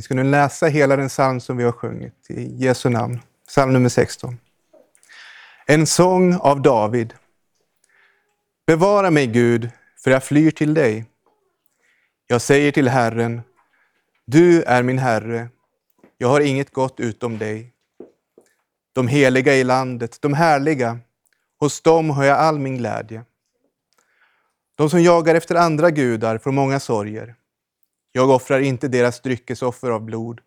Vi ska nu läsa hela den psalm som vi har sjungit i Jesu namn. Psalm nummer 16. En sång av David. Bevara mig Gud, för jag flyr till dig. Jag säger till Herren, du är min Herre. Jag har inget gott utom dig. De heliga i landet, de härliga, hos dem har jag all min glädje. De som jagar efter andra gudar får många sorger. Jag offrar inte deras dryckesoffer av blod.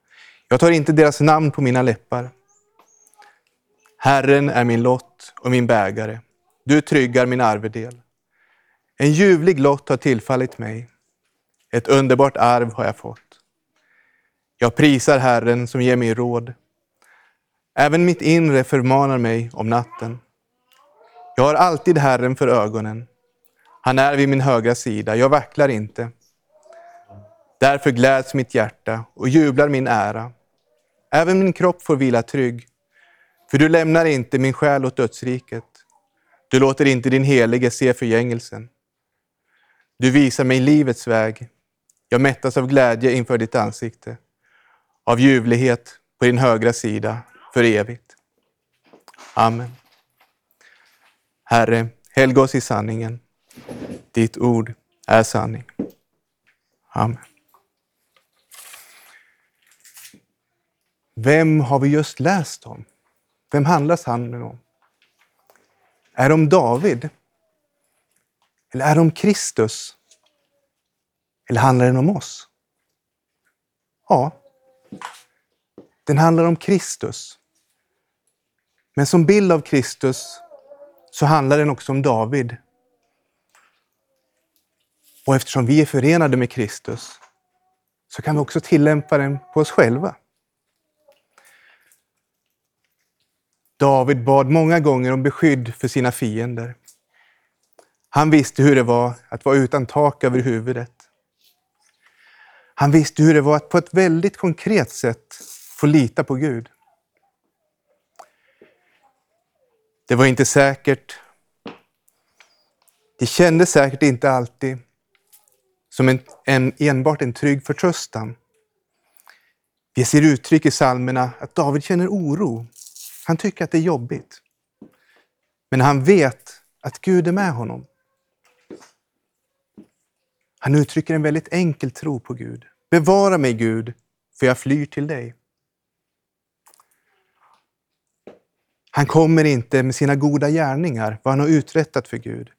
Jag tar inte deras namn på mina läppar. Herren är min lott och min bägare. Du tryggar min arvedel. En ljuvlig lott har tillfallit mig. Ett underbart arv har jag fått. Jag prisar Herren som ger mig råd. Även mitt inre förmanar mig om natten. Jag har alltid Herren för ögonen. Han är vid min högra sida. Jag vacklar inte. Därför gläds mitt hjärta och jublar min ära. Även min kropp får vila trygg. För du lämnar inte min själ åt dödsriket. Du låter inte din helige se förgängelsen. Du visar mig livets väg. Jag mättas av glädje inför ditt ansikte. Av ljuvlighet på din högra sida för evigt. Amen. Herre, helga oss i sanningen. Ditt ord är sanning. Amen. Vem har vi just läst om? Vem handlar psalmen om? Är det om David? Eller är det om Kristus? Eller handlar den om oss? Ja, den handlar om Kristus. Men som bild av Kristus så handlar den också om David. Och eftersom vi är förenade med Kristus så kan vi också tillämpa den på oss själva. David bad många gånger om beskydd för sina fiender. Han visste hur det var att vara utan tak över huvudet. Han visste hur det var att på ett väldigt konkret sätt få lita på Gud. Det var inte säkert. Det kändes säkert inte alltid som enbart en trygg förtröstan. Vi ser uttryck i psalmerna att David känner oro. Han tycker att det är jobbigt. Men han vet att Gud är med honom. Han uttrycker en väldigt enkel tro på Gud. Bevara mig Gud, för jag flyr till dig. Han kommer inte med sina goda gärningar, vad han har uträttat för Gud.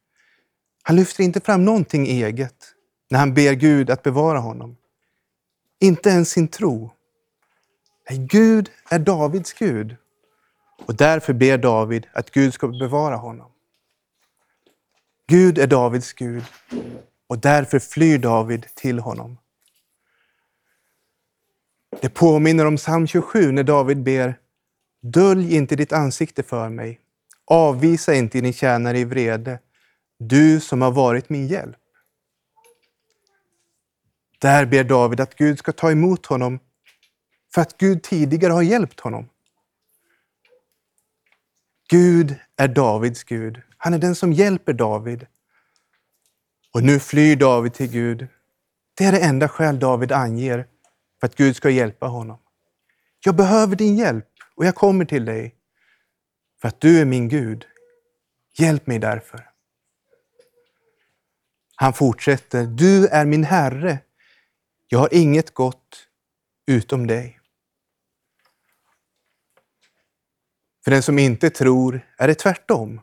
Han lyfter inte fram någonting eget när han ber Gud att bevara honom. Inte ens sin tro. Nej, Gud är Davids Gud. Och därför ber David att Gud ska bevara honom. Gud är Davids Gud. Och därför flyr David till honom. Det påminner om psalm 27 när David ber: dölj inte ditt ansikte för mig. Avvisa inte din tjänare i vrede. Du som har varit min hjälp. Där ber David att Gud ska ta emot honom för att Gud tidigare har hjälpt honom. Gud är Davids Gud. Han är den som hjälper David. Och nu flyr David till Gud. Det är det enda skäl David anger för att Gud ska hjälpa honom. Jag behöver din hjälp och jag kommer till dig för att du är min Gud. Hjälp mig därför. Han fortsätter. Du är min Herre. Jag har inget gott utom dig. För den som inte tror är det tvärtom.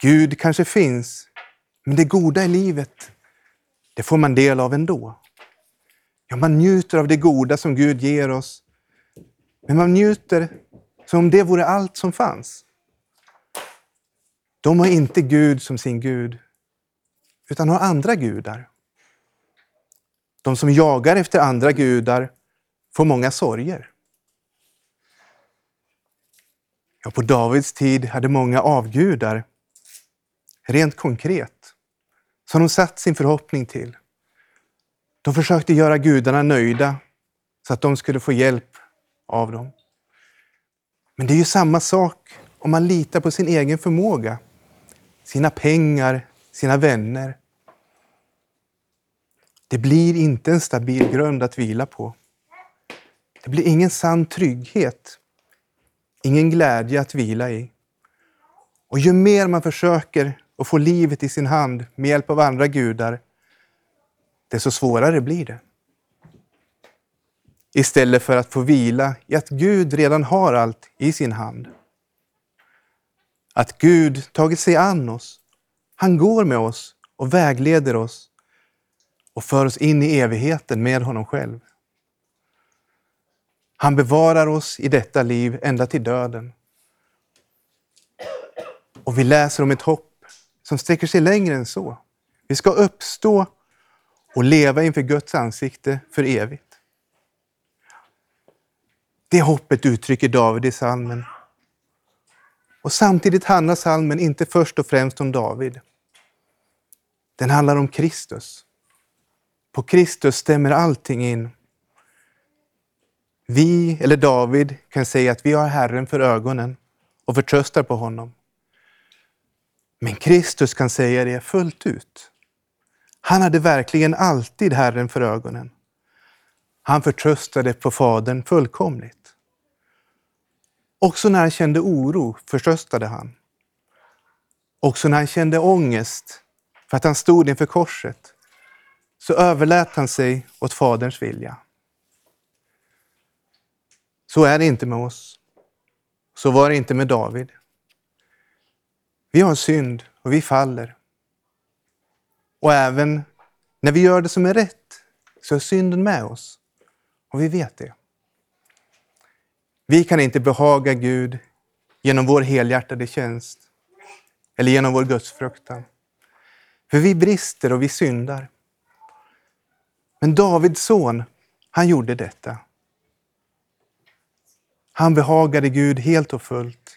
Gud kanske finns, men det goda i livet, det får man del av ändå. Ja, man njuter av det goda som Gud ger oss, men man njuter som om det vore allt som fanns. De har inte Gud som sin Gud, utan har andra gudar. De som jagar efter andra gudar får många sorger. Ja, på Davids tid hade många avgudar, rent konkret, som de satt sin förhoppning till. De försökte göra gudarna nöjda så att de skulle få hjälp av dem. Men det är ju samma sak om man litar på sin egen förmåga, sina pengar, sina vänner. Det blir inte en stabil grund att vila på. Det blir ingen sann trygghet. Ingen glädje att vila i. Och ju mer man försöker att få livet i sin hand med hjälp av andra gudar, desto svårare blir det. Istället för att få vila i att Gud redan har allt i sin hand. Att Gud tagit sig an oss. Han går med oss och vägleder oss och för oss in i evigheten med honom själv. Han bevarar oss i detta liv ända till döden. Och vi läser om ett hopp som sträcker sig längre än så. Vi ska uppstå och leva inför Guds ansikte för evigt. Det hoppet uttrycker David i psalmen. Och samtidigt handlar psalmen inte först och främst om David. Den handlar om Kristus. På Kristus stämmer allting in. Vi, eller David, kan säga att vi har Herren för ögonen och förtröstar på honom. Men Kristus kan säga det fullt ut. Han hade verkligen alltid Herren för ögonen. Han förtröstade på Fadern fullkomligt. Också när han kände oro förtröstade han. Också när han kände ångest för att han stod inför korset, så överlät han sig åt Faderns vilja. Så är det inte med oss. Så var det inte med David. Vi har synd och vi faller. Och även när vi gör det som är rätt, så är synden med oss. Och vi vet det. Vi kan inte behaga Gud genom vår helhjärtade tjänst eller genom vår gudsfruktan. För vi brister och vi syndar. Men Davids son, han gjorde detta. Han behagade Gud helt och fullt.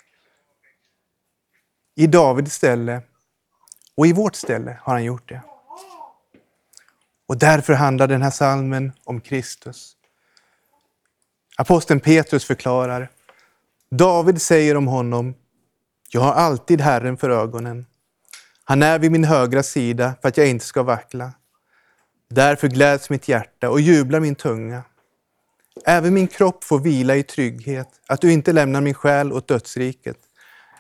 I Davids ställe och i vårt ställe har han gjort det. Och därför handlar den här psalmen om Kristus. Aposteln Petrus förklarar: David säger om honom: jag har alltid Herren för ögonen. Han är vid min högra sida för att jag inte ska vackla. Därför gläds mitt hjärta och jublar min tunga. Även min kropp får vila i trygghet, att du inte lämnar min själ åt dödsriket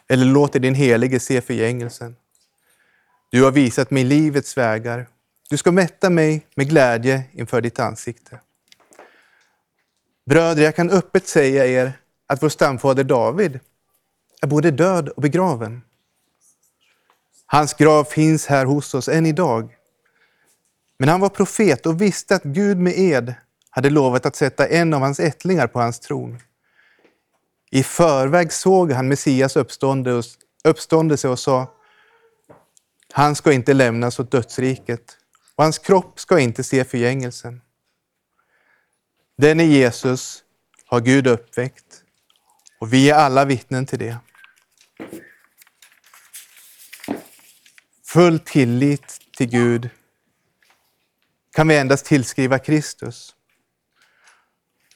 eller låter din helige se förgängelsen. Du har visat mig livets vägar. Du ska mätta mig med glädje inför ditt ansikte. Bröder, jag kan öppet säga er att vår stamfader David är både död och begraven. Hans grav finns här hos oss än idag. Men han var profet och visste att Gud med ed hade lovat att sätta en av hans ättlingar på hans tron. I förväg såg han Messias uppståndelse och sa: han ska inte lämnas åt dödsriket och hans kropp ska inte se förgängelsen. Denne Jesus har Gud uppväckt och vi är alla vittnen till det. Full tillit till Gud kan vi endast tillskriva Kristus.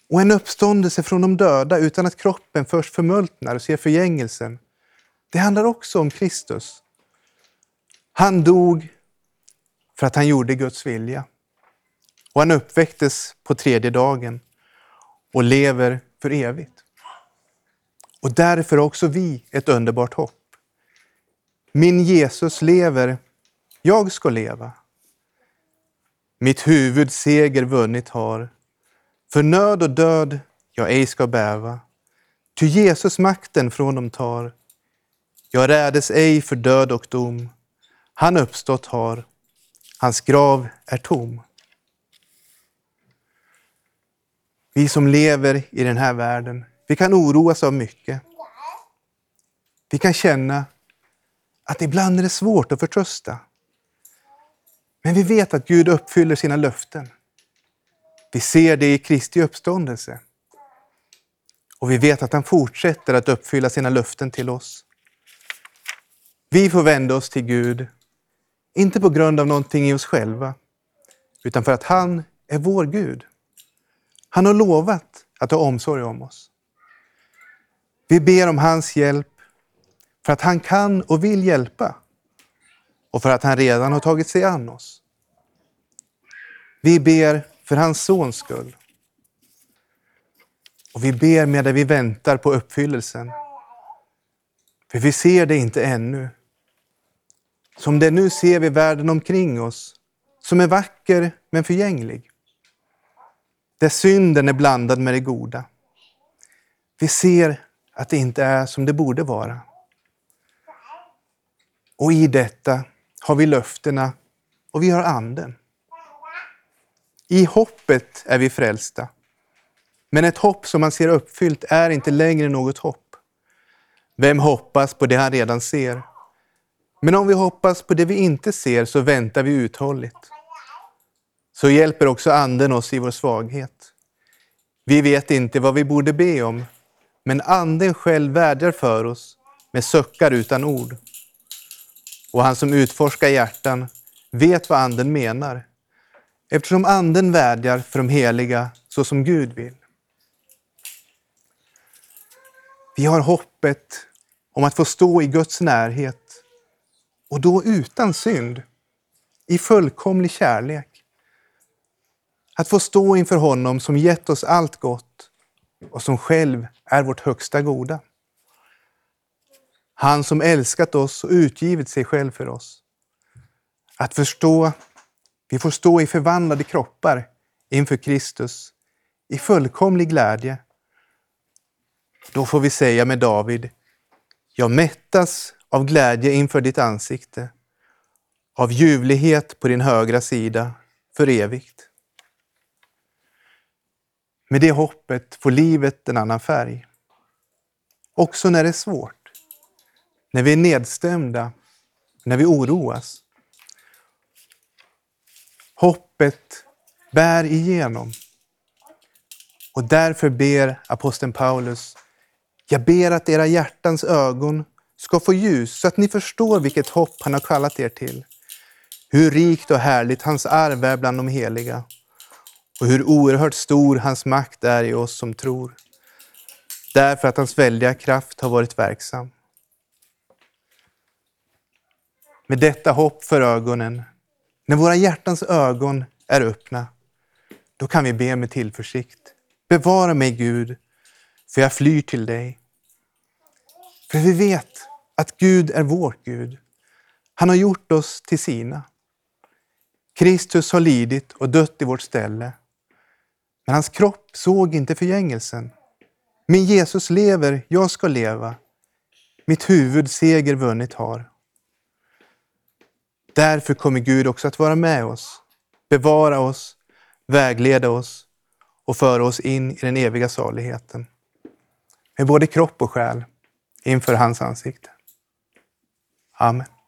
Och en uppståndelse från de döda utan att kroppen först förmultnar och ser förgängelsen, det handlar också om Kristus. Han dog för att han gjorde Guds vilja. Och han uppväcktes på tredje dagen och lever för evigt. Och därför har också vi ett underbart hopp. Min Jesus lever, jag ska leva. Mitt huvud seger vunnit har. För nöd och död jag ej ska bäva, ty Jesus makten från dem tar. Jag rädes ej för död och dom, han uppstått har, hans grav är tom. Vi som lever i den här världen, vi kan oroas av mycket. Vi kan känna att ibland är det svårt att förtrösta. Men vi vet att Gud uppfyller sina löften. Vi ser det i Kristi uppståndelse. Och vi vet att han fortsätter att uppfylla sina löften till oss. Vi får vända oss till Gud, inte på grund av någonting i oss själva, utan för att han är vår Gud. Han har lovat att ha omsorg om oss. Vi ber om hans hjälp för att han kan och vill hjälpa och för att han redan har tagit sig an oss. Vi ber för hans sons skull. Och vi ber medan vi väntar på uppfyllelsen. För vi ser det inte ännu. Som det nu ser vi världen omkring oss. Som är vacker men förgänglig. Där synden är blandad med det goda. Vi ser att det inte är som det borde vara. Och i detta har vi löftena och vi har anden. I hoppet är vi frälsta. Men ett hopp som man ser uppfyllt är inte längre något hopp. Vem hoppas på det han redan ser? Men om vi hoppas på det vi inte ser så väntar vi uthålligt. Så hjälper också anden oss i vår svaghet. Vi vet inte vad vi borde be om, men anden själv vädjar för oss med suckar utan ord. Och han som utforskar hjärtan vet vad anden menar, eftersom anden vädjar för de heliga så som Gud vill. Vi har hoppet om att få stå i Guds närhet och då utan synd, i fullkomlig kärlek. Att få stå inför honom som gett oss allt gott och som själv är vårt högsta goda. Han som älskat oss och utgivit sig själv för oss. Att förstå, vi får stå i förvandlade kroppar inför Kristus i fullkomlig glädje. Då får vi säga med David: jag mättas av glädje inför ditt ansikte, av ljuvlighet på din högra sida för evigt. Med det hoppet får livet en annan färg. Också när det är svårt. När vi är nedstämda. När vi oroas. Hoppet bär igenom. Och därför ber aposteln Paulus: jag ber att era hjärtans ögon ska få ljus så att ni förstår vilket hopp han har kallat er till. Hur rikt och härligt hans arv är bland de heliga. Och hur oerhört stor hans makt är i oss som tror. Därför att hans väldiga kraft har varit verksam. Med detta hopp för ögonen. När våra hjärtans ögon är öppna. Då kan vi be med tillförsikt. Bevara mig Gud. För jag flyr till dig. För vi vet att Gud är vår Gud. Han har gjort oss till sina. Kristus har lidit och dött i vårt ställe. Men hans kropp såg inte förgängelsen. Min Jesus lever, jag ska leva. Mitt huvud seger vunnit har. Därför kommer Gud också att vara med oss, bevara oss, vägleda oss och föra oss in i den eviga saligheten. Med både kropp och själ inför hans ansikte. Amen.